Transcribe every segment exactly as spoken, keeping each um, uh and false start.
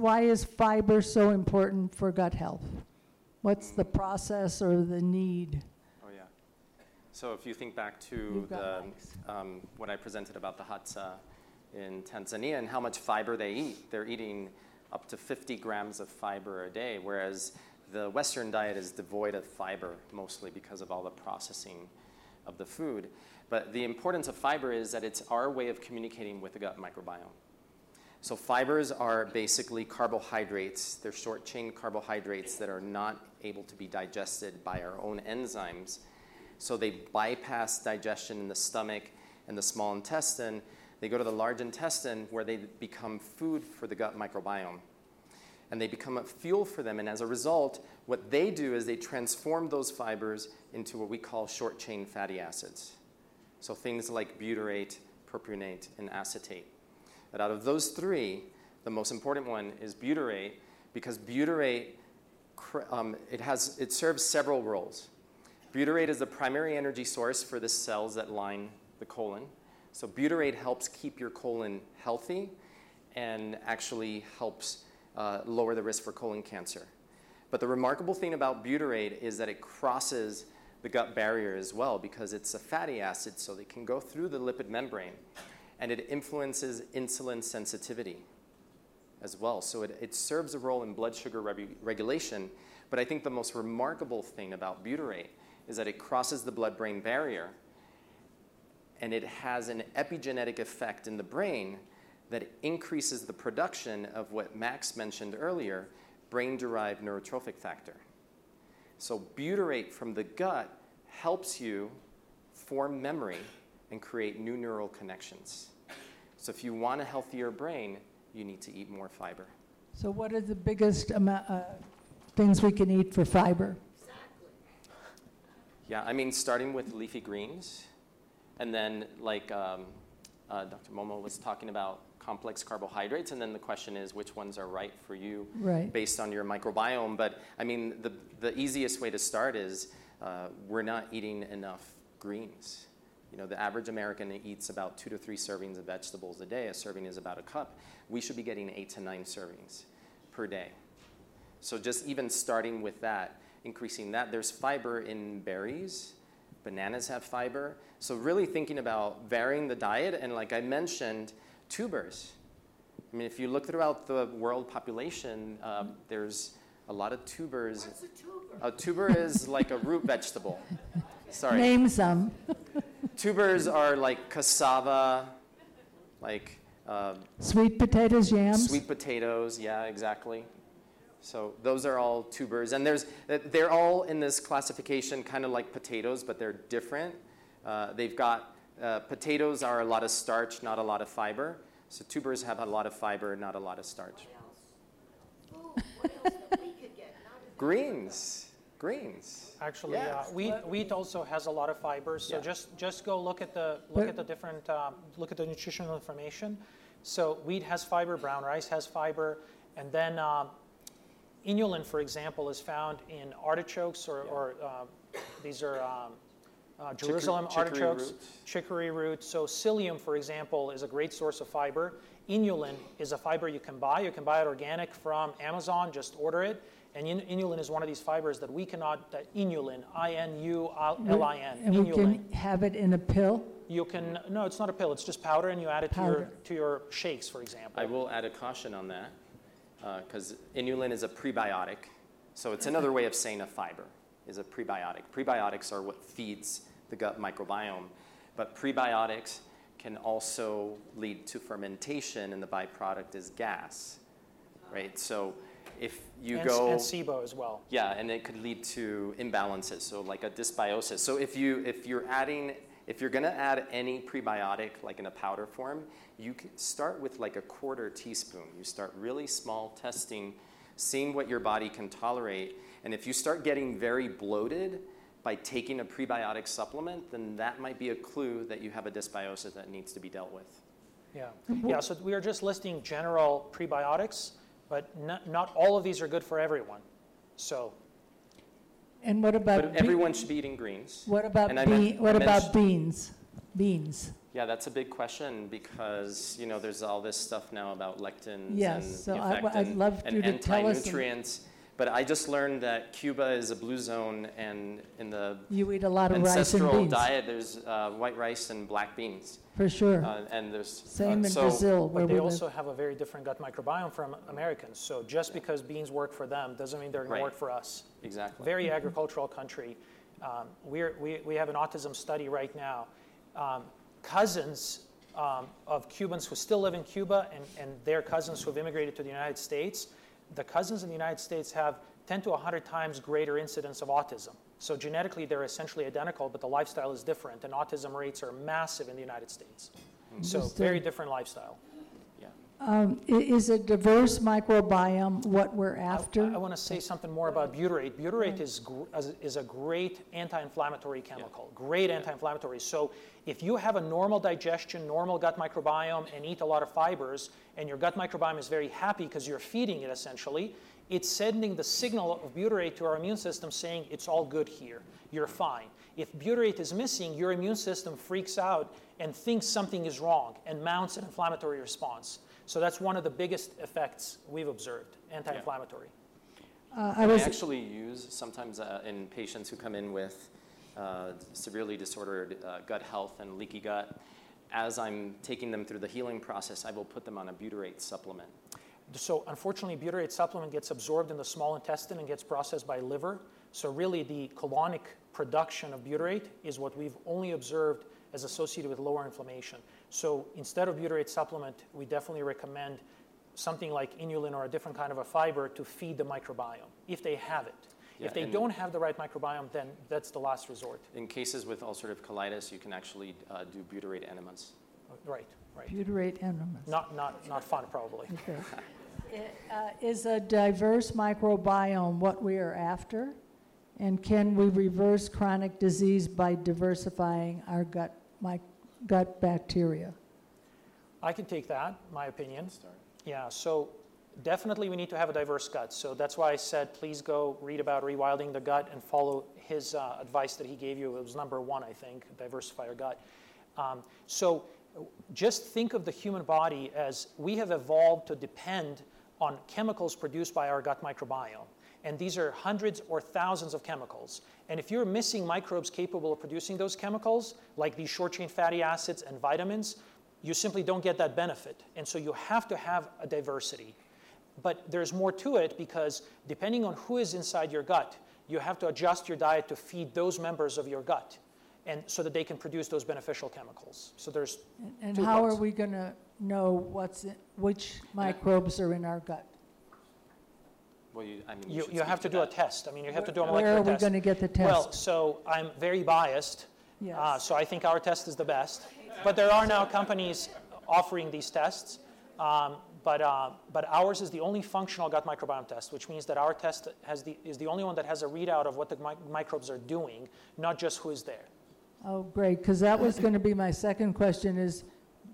why is fiber so important for gut health? What's the process or the need? Oh, yeah. So if you think back to the, um, what I presented about the Hadza in Tanzania and how much fiber they eat, they're eating up to fifty grams of fiber a day, whereas the Western diet is devoid of fiber, mostly because of all the processing of the food. But the importance of fiber is that it's our way of communicating with the gut microbiome. So fibers are basically carbohydrates. They're short-chain carbohydrates that are not able to be digested by our own enzymes. So they bypass digestion in the stomach and the small intestine. They go to the large intestine where they become food for the gut microbiome. And they become a fuel for them. And as a result, what they do is they transform those fibers into what we call short-chain fatty acids. So things like butyrate, propionate, and acetate. But out of those three, the most important one is butyrate, because butyrate, um, it, has, it serves several roles. Butyrate is the primary energy source for the cells that line the colon. So butyrate helps keep your colon healthy and actually helps Uh, lower the risk for colon cancer. But the remarkable thing about butyrate is that it crosses the gut barrier as well, because it's a fatty acid, so they can go through the lipid membrane, and it influences insulin sensitivity as well. So it, it serves a role in blood sugar re- regulation, but I think the most remarkable thing about butyrate is that it crosses the blood-brain barrier, and it has an epigenetic effect in the brain that increases the production of what Max mentioned earlier, brain-derived neurotrophic factor. So butyrate from the gut helps you form memory and create new neural connections. So if you want a healthier brain, you need to eat more fiber. So what are the biggest amount, uh, things we can eat for fiber? Exactly. Yeah, I mean, starting with leafy greens, and then like um, uh, Doctor Momo was talking about complex carbohydrates, and then the question is which ones are right for you right. based on your microbiome. But I mean, the, the easiest way to start is uh, we're not eating enough greens. You know, the average American eats about two to three servings of vegetables a day. A serving is about a cup. We should be getting eight to nine servings per day. So just even starting with that, increasing that. There's fiber in berries. Bananas have fiber. So really thinking about varying the diet, and like I mentioned, tubers. I mean, if you look throughout the world population, um, there's a lot of tubers. What's a tuber? A tuber is like a root vegetable. Sorry. Name some. Tubers are like cassava, like uh, sweet potatoes, yams. Sweet potatoes, yeah, exactly. So those are all tubers, and there's they're all in this classification, kind of like potatoes, but they're different. Uh, they've got Uh, potatoes are a lot of starch, not a lot of fiber. So tubers have a lot of fiber, not a lot of starch. What else? Ooh, what else that we could get? Greens. Greens. Actually, yeah. uh, wheat wheat also has a lot of fiber. So yeah. just just go look at the look at the different um, look at the nutritional information. So wheat has fiber, brown rice has fiber, and then um, inulin, for example, is found in artichokes or, yeah. or uh, these are. Um, Uh, Jerusalem chicory, artichokes, chicory root. chicory root. So psyllium, for example, is a great source of fiber. Inulin is a fiber you can buy. You can buy it organic from Amazon. Just order it. And in, inulin is one of these fibers that we cannot, that inulin, I N U L I N, and inulin. We can have it in a pill? You can, no, it's not a pill. It's just powder, and you add it to your, to your shakes, for example. I will add a caution on that, because uh, inulin is a prebiotic. So it's another way of saying a fiber is a prebiotic. Prebiotics are what feeds the gut microbiome. But prebiotics can also lead to fermentation, and the byproduct is gas, right? So if you and, go... And SIBO as well. Yeah, and it could lead to imbalances, so like a dysbiosis. So if, you, if you're adding, if you're going to add any prebiotic, like in a powder form, you can start with like a quarter teaspoon. You start really small, testing, seeing what your body can tolerate. And if you start getting very bloated by taking a prebiotic supplement, then that might be a clue that you have a dysbiosis that needs to be dealt with. Yeah, yeah. So we are just listing general prebiotics, but not, not all of these are good for everyone. So. And what about? But everyone be- should be eating greens. What about be- What about beans? Beans. Yeah, that's a big question because, you know, there's all this stuff now about lectins yes, and, so I, I'd and, love and, you and to anti-nutrients. Tell us but I just learned that Cuba is a blue zone, and in the you eat a lot of ancestral rice and beans. diet, there's uh, white rice and black beans. For sure. Uh, and there's same uh, in so, Brazil. Where but they also live. have a very different gut microbiome from Americans. So just yeah. because beans work for them doesn't mean they're going right. to work for us. Exactly. Very mm-hmm. agricultural country. Um, we're, we we have an autism study right now. Um, cousins um, of Cubans who still live in Cuba and, and their cousins who have immigrated to the United States. The cousins in the United States have ten to one hundred times greater incidence of autism. So genetically, they're essentially identical, but the lifestyle is different, and autism rates are massive in the United States. So very different lifestyle. Yeah. Um, is a diverse microbiome what we're after? I, I want to say something more about butyrate. Butyrate right. is gr- is a great anti-inflammatory chemical, yeah. great yeah. anti-inflammatory. So if you have a normal digestion, normal gut microbiome, and eat a lot of fibers, and your gut microbiome is very happy because you're feeding it essentially, it's sending the signal of butyrate to our immune system saying it's all good here, you're fine. If butyrate is missing, your immune system freaks out and thinks something is wrong and mounts an inflammatory response. So that's one of the biggest effects we've observed, anti-inflammatory. Yeah. Uh, I was I actually use sometimes uh, in patients who come in with uh, severely disordered uh, gut health and leaky gut, as I'm taking them through the healing process, I will put them on a butyrate supplement. So unfortunately, butyrate supplement gets absorbed in the small intestine and gets processed by liver. So really the colonic production of butyrate is what we've only observed as associated with lower inflammation. So instead of butyrate supplement, we definitely recommend something like inulin or a different kind of a fiber to feed the microbiome, if they have it. Yeah, if they don't have the right microbiome, then that's the last resort. In cases with ulcerative colitis, you can actually uh, do butyrate enemas. Right, right. Butyrate enemas. Not, not, not fun, probably. Okay. It, uh, is a diverse microbiome what we are after? And can we reverse chronic disease by diversifying our gut microbiome? Gut bacteria? I can take that, my opinion. Start. Yeah, so definitely we need to have a diverse gut. So that's why I said, please go read about rewilding the gut and follow his uh, advice that he gave you. It was number one, I think, diversify your gut. Um, so just think of the human body as we have evolved to depend on chemicals produced by our gut microbiome. And these are hundreds or thousands of chemicals. And if you're missing microbes capable of producing those chemicals, like these short-chain fatty acids and vitamins, you simply don't get that benefit. And so you have to have a diversity. But there's more to it because depending on who is inside your gut, you have to adjust your diet to feed those members of your gut and so that they can produce those beneficial chemicals. So there's And, and how parts. are we going to know what's in, which microbes are in our gut? Well, you, I mean, you, you, you have to, to do that. a test. I mean, you have to do a molecular test. Where are we going to get the test? Well, so I'm very biased, yes. uh, so I think our test is the best. But there are now companies offering these tests. Um, but uh, but ours is the only functional gut microbiome test, which means that our test has the, is the only one that has a readout of what the mi- microbes are doing, not just who is there. Oh, great, because that was going to be my second question is,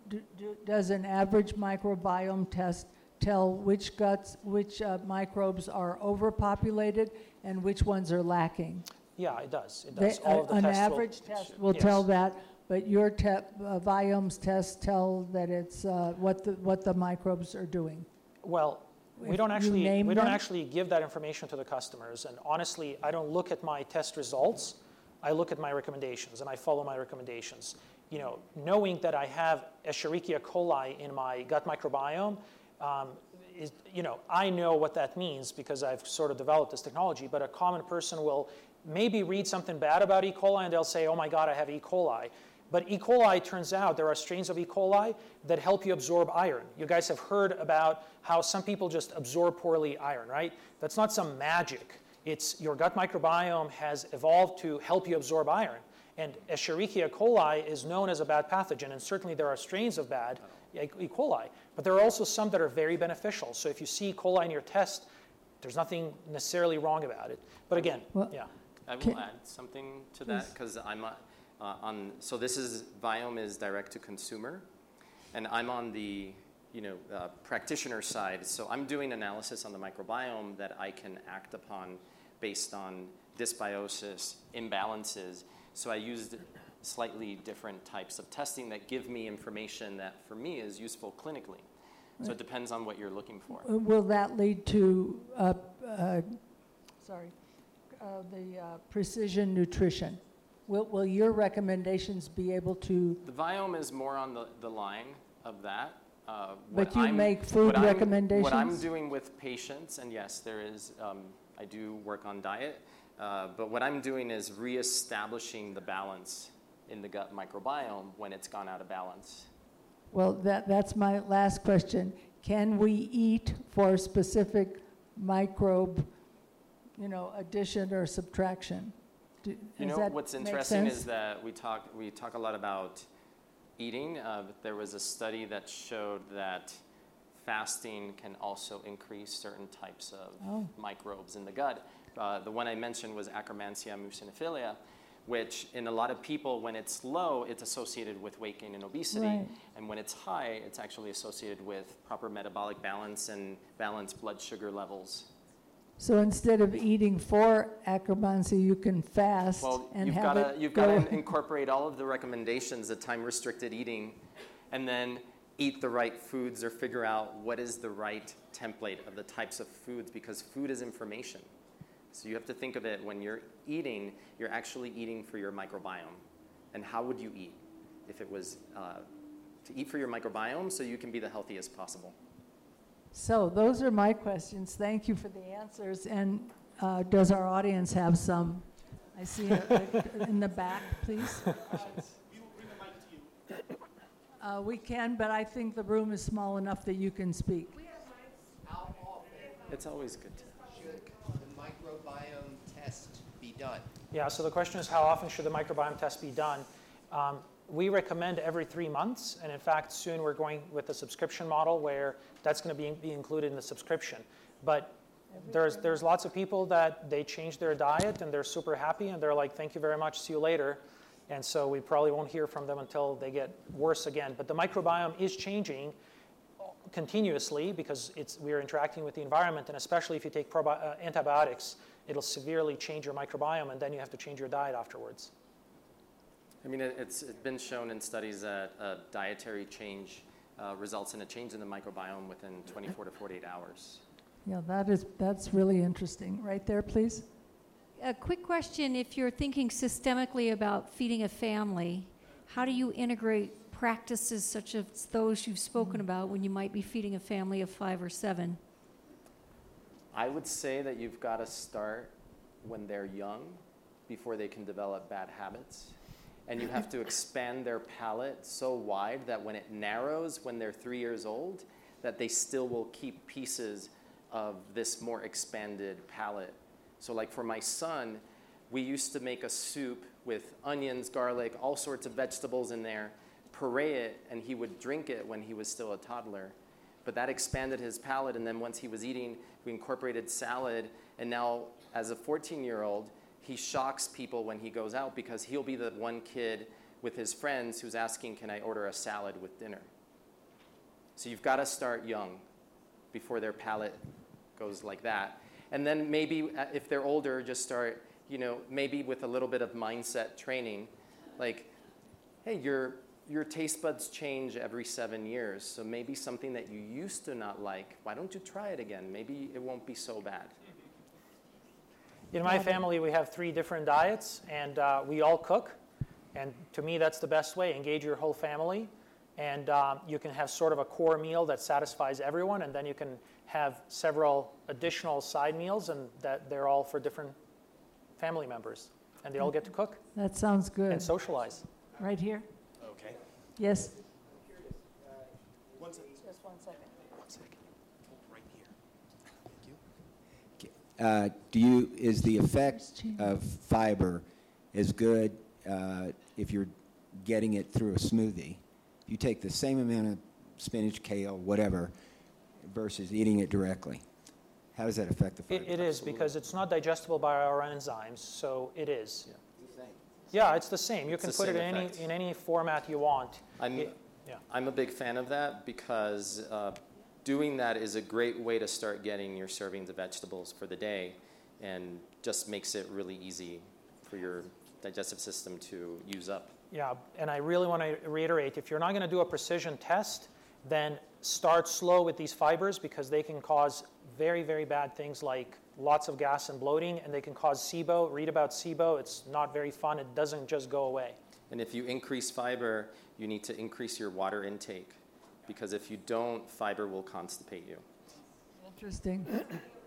do, do, does an average microbiome test tell which guts, which uh, microbes are overpopulated and which ones are lacking? Yeah, it does. It does. They, All uh, of the an tests average will, test will yes. tell that, but your te- uh, Viome's tests tell that it's uh, what the what the microbes are doing. Well, if we don't actually we don't them? actually give that information to the customers. And honestly, I don't look at my test results. I look at my recommendations, and I follow my recommendations. You know, knowing that I have Escherichia coli in my gut microbiome. Um, is, you know, I know what that means because I've sort of developed this technology, but a common person will maybe read something bad about E. coli and they'll say, oh my God, I have E. coli. But E. coli, turns out there are strains of E. coli that help you absorb iron. You guys have heard about how some people just absorb poorly iron, right? That's not some magic. It's your gut microbiome has evolved to help you absorb iron. And Escherichia coli is known as a bad pathogen, and certainly there are strains of bad E. coli, but there are also some that are very beneficial. So if you see E. coli in your test, there's nothing necessarily wrong about it. But again, well, yeah. I will add something to that because I'm uh, on. So this is Viome is direct to consumer, and I'm on the you know uh, practitioner side. So I'm doing analysis on the microbiome that I can act upon based on dysbiosis, imbalances. So I used slightly different types of testing that give me information that, for me, is useful clinically. Right. So it depends on what you're looking for. Will that lead to, uh, uh, sorry, uh, the uh, precision nutrition? Will, will your recommendations be able to? The Viome is more on the, the line of that. Uh, but you I'm, make food what recommendations? What I'm doing with patients, and yes, there is, um, I do work on diet, uh, but what I'm doing is reestablishing the balance in the gut microbiome when it's gone out of balance. Well, that, that's my last question. Can we eat for specific microbe, you know, addition or subtraction? Do, you know, what's interesting is that we talk we talk a lot about eating. Uh, but there was a study that showed that fasting can also increase certain types of oh. microbes in the gut. Uh, the one I mentioned was Akkermansia muciniphila, which in a lot of people, when it's low, it's associated with weight gain and obesity. Right. And when it's high, it's actually associated with proper metabolic balance and balanced blood sugar levels. So instead of eating for Akkermansia, you can fast well, and you've have gotta, it You've got to incorporate all of the recommendations, the time-restricted eating, and then eat the right foods or figure out what is the right template of the types of foods, because food is information. So you have to think of it when you're eating, you're actually eating for your microbiome. And how would you eat if it was uh, to eat for your microbiome so you can be the healthiest possible? So those are my questions. Thank you for the answers. And uh, does our audience have some? I see it in the back, please. Uh, we will bring the mic to you. Uh, we can, but I think the room is small enough that you can speak. We have mics out all day. It's always good to. Microbiome test be done? Yeah, so the question is, how often should the microbiome test be done? Um, we recommend every three months, and in fact, soon we're going with a subscription model where that's going to be, be included in the subscription. But there's, there's lots of people that they change their diet, and they're super happy, and they're like, thank you very much, see you later. And so we probably won't hear from them until they get worse again. But the microbiome is changing continuously, because it's, we are interacting with the environment, and especially if you take probi- uh, antibiotics, it'll severely change your microbiome, and then you have to change your diet afterwards. I mean, it's, it's been shown in studies that uh, dietary change uh, results in a change in the microbiome within twenty-four to forty-eight hours. Yeah, that is, that's really interesting. Right there, please. A quick question. If you're thinking systemically about feeding a family, how do you integrate practices such as those you've spoken about when you might be feeding a family of five or seven? I would say that you've got to start when they're young, before they can develop bad habits. And you have to expand their palate so wide that when it narrows when they're three years old, that they still will keep pieces of this more expanded palate. So like for my son, we used to make a soup with onions, garlic, all sorts of vegetables in there, puree it, and he would drink it when he was still a toddler. But that expanded his palate, and then once he was eating, we incorporated salad, and now as a fourteen-year-old, he shocks people when he goes out, because he'll be the one kid with his friends who's asking, can I order a salad with dinner? So you've got to start young before their palate goes like that. And then maybe if they're older, just start, you know, maybe with a little bit of mindset training, like, hey, you're Your taste buds change every seven years, so maybe something that you used to not like, why don't you try it again? Maybe it won't be so bad. In my family, we have three different diets, and uh, we all cook. And to me, that's the best way. Engage your whole family, and uh, you can have sort of a core meal that satisfies everyone, and then you can have several additional side meals, and that they're all for different family members. And they all get to cook. That sounds good. And socialize. Right here. Yes. I'm curious. Uh, one second. Just one second. One second. Right here. Thank you. Uh, do you is the effect of fiber as good uh, if you're getting it through a smoothie? If you take the same amount of spinach, kale, whatever, versus eating it directly, how does that affect the fiber? It, it is, because it's not digestible by our enzymes, so it is. Yeah. Yeah, it's the same. You it's can put it in any, in any format you want. I'm, it, yeah. I'm a big fan of that, because uh, doing that is a great way to start getting your servings of vegetables for the day, and just makes it really easy for your digestive system to use up. Yeah, and I really want to reiterate, if you're not going to do a precision test, then start slow with these fibers because they can cause very, very bad things like lots of gas and bloating, and they can cause SIBO. Read about SIBO. It's not very fun. It doesn't just go away. And if you increase fiber, you need to increase your water intake because if you don't, fiber will constipate you. Interesting.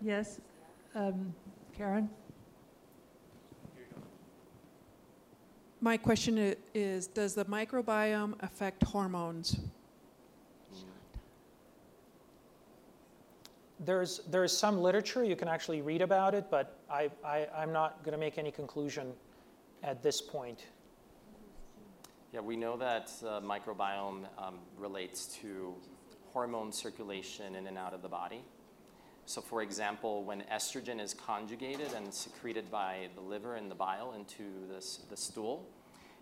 Yes. Um, Karen? My question is, does the microbiome affect hormones? There's there's some literature you can actually read about it, but I, I, I'm not going to make any conclusion at this point. Yeah, we know that uh, microbiome um, relates to hormone circulation in and out of the body. So for example, when estrogen is conjugated and secreted by the liver and the bile into the, the stool,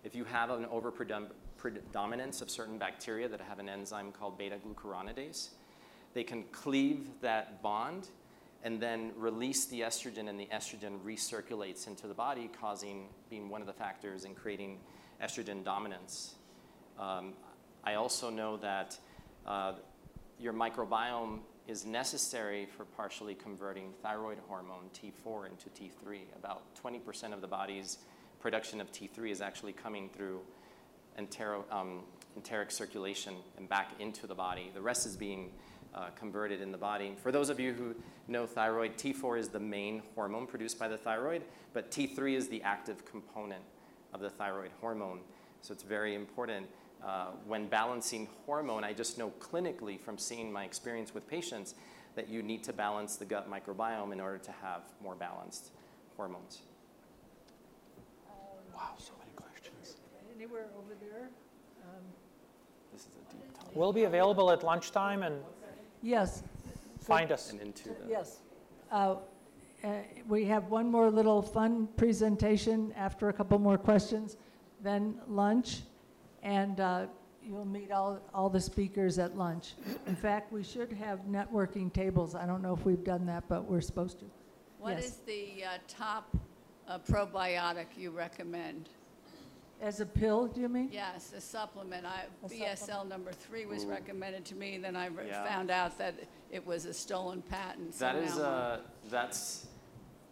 if you have an overpredominance of certain bacteria that have an enzyme called beta-glucuronidase, they can cleave that bond and then release the estrogen, and the estrogen recirculates into the body, causing, being one of the factors in creating estrogen dominance. Um, I also know that uh, your microbiome is necessary for partially converting thyroid hormone T four into T three. About twenty percent of the body's production of T three is actually coming through entero, um, enteric circulation and back into the body. The rest is being uh, converted in the body. For those of you who know thyroid, T four is the main hormone produced by the thyroid, but T three is the active component of the thyroid hormone. So it's very important. Uh, when balancing hormone, I just know clinically from seeing my experience with patients that you need to balance the gut microbiome in order to have more balanced hormones. Um, wow, so many questions. Anywhere over there? Um, this is a deep topic. We'll be available at lunchtime and yes, find so, us. And into the yes. Uh, uh, we have one more little fun presentation after a couple more questions, then lunch. And uh, you'll meet all, all the speakers at lunch. In fact, we should have networking tables. I don't know if we've done that, but we're supposed to. What yes. is the uh, top uh, probiotic you recommend? As a pill, do you mean? Yes, a supplement. I, a B S L supplement? Number three was Ooh. recommended to me. Then I re- yeah. found out that it was a stolen patent. So that is a, that's,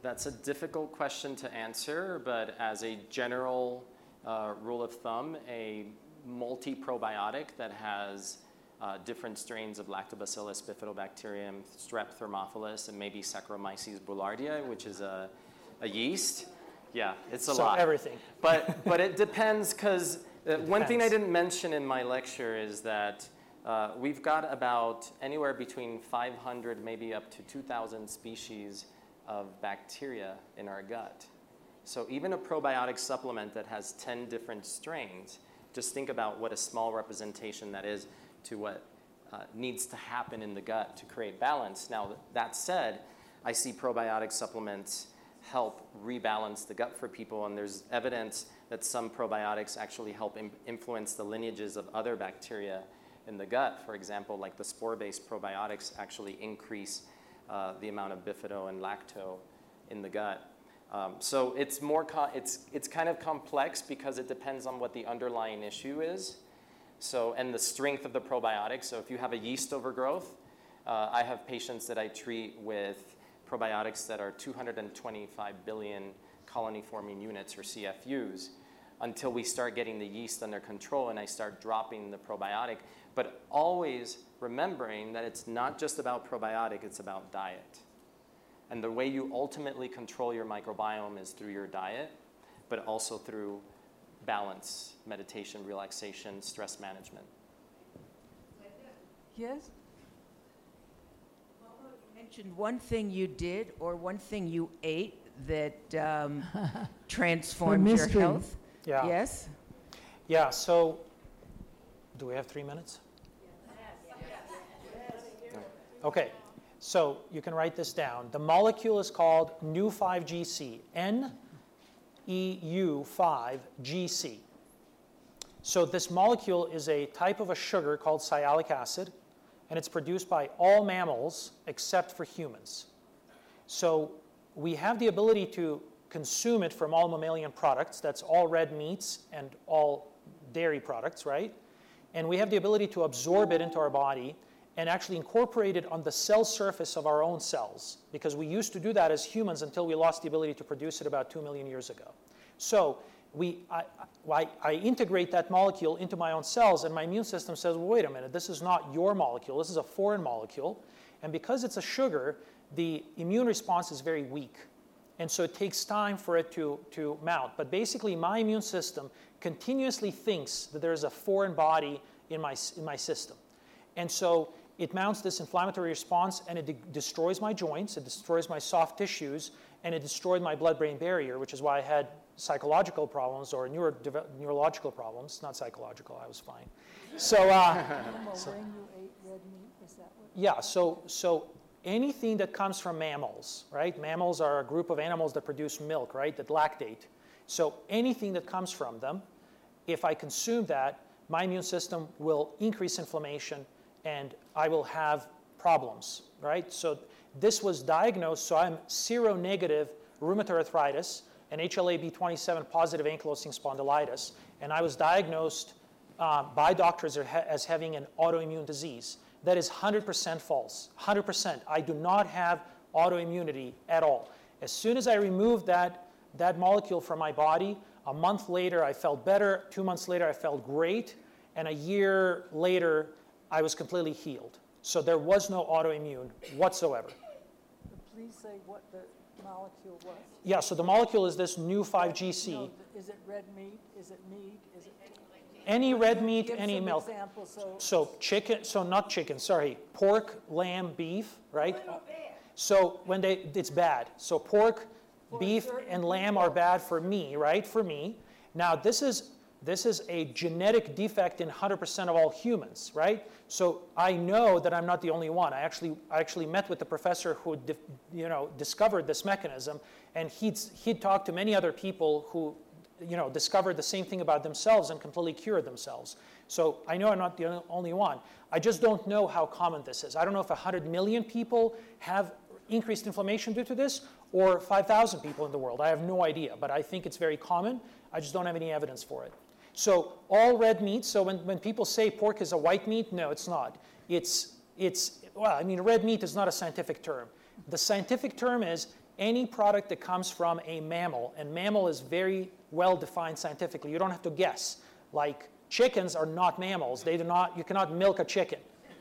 that's a difficult question to answer, but as a general Uh, rule of thumb, a multi-probiotic that has uh, different strains of lactobacillus bifidobacterium, strep thermophilus, and maybe Saccharomyces boulardii, which is a, a yeast. Yeah, it's a so lot. So everything. But but it depends, because uh, one thing I didn't mention in my lecture is that uh, we've got about anywhere between five hundred, maybe up to two thousand species of bacteria in our gut. So even a probiotic supplement that has ten different strains, just think about what a small representation that is to what uh, needs to happen in the gut to create balance. Now, that said, I see probiotic supplements help rebalance the gut for people, and there's evidence that some probiotics actually help im- influence the lineages of other bacteria in the gut. For example, like the spore-based probiotics actually increase uh, the amount of bifido and lacto in the gut. Um, so it's more co- it's it's kind of complex because it depends on what the underlying issue is, so and the strength of the probiotic. So if you have a yeast overgrowth, uh, I have patients that I treat with probiotics that are two hundred twenty-five billion colony-forming units or C F Us. Until we start getting the yeast under control and I start dropping the probiotic, but always remembering that it's not just about probiotic; it's about diet. And the way you ultimately control your microbiome is through your diet, but also through balance, meditation, relaxation, stress management. Yes? You mentioned one thing you did or one thing you ate that um, transformed your health. Yeah. Yes? Yeah, so do we have three minutes? Yes. Yes. Yes. Okay. So you can write this down. The molecule is called Neu five G C, N E U five G C. So this molecule is a type of a sugar called sialic acid, and it's produced by all mammals except for humans. So we have the ability to consume it from all mammalian products. That's all red meats and all dairy products, right? And we have the ability to absorb it into our body and actually incorporate it on the cell surface of our own cells, because we used to do that as humans until we lost the ability to produce it about two million years ago. So we, I, I, I integrate that molecule into my own cells, and my immune system says, well, wait a minute, this is not your molecule, this is a foreign molecule. And because it's a sugar, the immune response is very weak. And so it takes time for it to, to mount. But basically, my immune system continuously thinks that there is a foreign body in my, in my system. And so it mounts this inflammatory response, and it de- destroys my joints, it destroys my soft tissues, and it destroyed my blood-brain barrier, which is why I had psychological problems or neuro- de- neurological problems. Not psychological, I was fine. So, uh, so when you ate red meat, is that what? Yeah, so, so anything that comes from mammals, right? Mammals are a group of animals that produce milk, right, that lactate. So anything that comes from them, if I consume that, my immune system will increase inflammation, and I will have problems, right? So this was diagnosed, so I'm seronegative rheumatoid arthritis and H L A B twenty-seven positive ankylosing spondylitis, and I was diagnosed uh, by doctors as having an autoimmune disease. That is one hundred percent false, one hundred percent. I do not have autoimmunity at all. As soon as I removed that, that molecule from my body, a month later I felt better, two months later I felt great, and a year later I was completely healed. So there was no autoimmune whatsoever. Please say what the molecule was. Yeah, so the molecule is this Neu five G C. No, is it red meat? Is it meat? Is it any red meat, give any milk. Examples, so. so chicken, so not chicken, sorry, pork, lamb, beef, right? So when they, it's bad. So pork, for beef, and lamb are bad for me, right? For me. Now this is This is a genetic defect in one hundred percent of all humans, right? So I know that I'm not the only one. I actually, I actually met with the professor who, di- you know, discovered this mechanism, and he'd he'd talked to many other people who, you know, discovered the same thing about themselves and completely cured themselves. So I know I'm not the only one. I just don't know how common this is. I don't know if one hundred million people have increased inflammation due to this, or five thousand people in the world. I have no idea, but I think it's very common. I just don't have any evidence for it. So all red meat, so when, when people say pork is a white meat, no, it's not. It's, it's well, I mean, red meat is not a scientific term. The scientific term is any product that comes from a mammal, and mammal is very well defined scientifically. You don't have to guess. Like, chickens are not mammals. They do not, you cannot milk a chicken,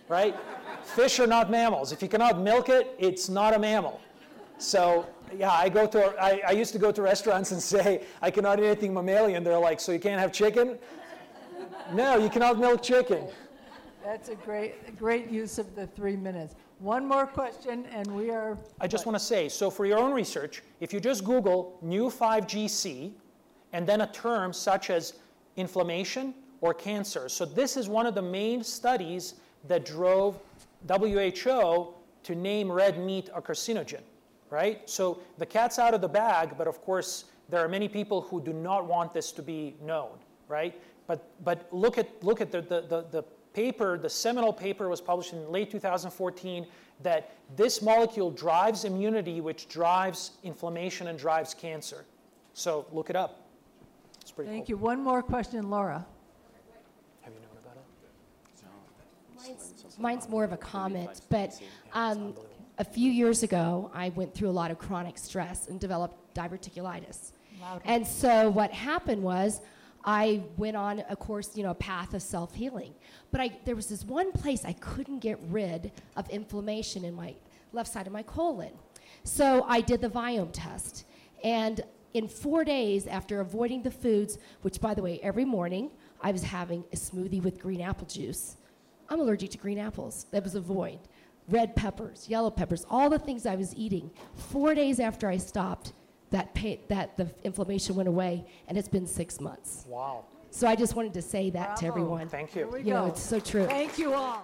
right? Fish are not mammals. If you cannot milk it, it's not a mammal. So, yeah, I go to. I, I used to go to restaurants and say, I cannot eat anything mammalian. They're like, so you can't have chicken? No, you cannot milk chicken. That's a great great use of the three minutes. One more question, and we are... I just want to say, so for your own research, if you just Google Neu five G C, and then a term such as inflammation or cancer. So this is one of the main studies that drove W H O to name red meat a carcinogen. Right? So the cat's out of the bag, but of course there are many people who do not want this to be known, right? But but look at look at the the, the, the paper, the seminal paper was published in late two thousand fourteen that this molecule drives immunity, which drives inflammation and drives cancer. So look it up. It's pretty Thank cool. you. One more question, Laura. Have you known about it? No. Mine's, mine's more of a comment, but um, a few years ago, I went through a lot of chronic stress and developed diverticulitis. Louder. And so what happened was I went on a course, you know, a path of self-healing. But I, there was this one place I couldn't get rid of inflammation in my left side of my colon. So I did the Viome test. And in four days after avoiding the foods, which, by the way, every morning I was having a smoothie with green apple juice. I'm allergic to green apples. That was a void. Red peppers, yellow peppers, all the things I was eating. Four days after I stopped, that pain, that the inflammation went away, and it's been six months. Wow. So I just wanted to say that Bravo. To everyone. Thank you. Here we you go. Know, it's so true. Thank you all.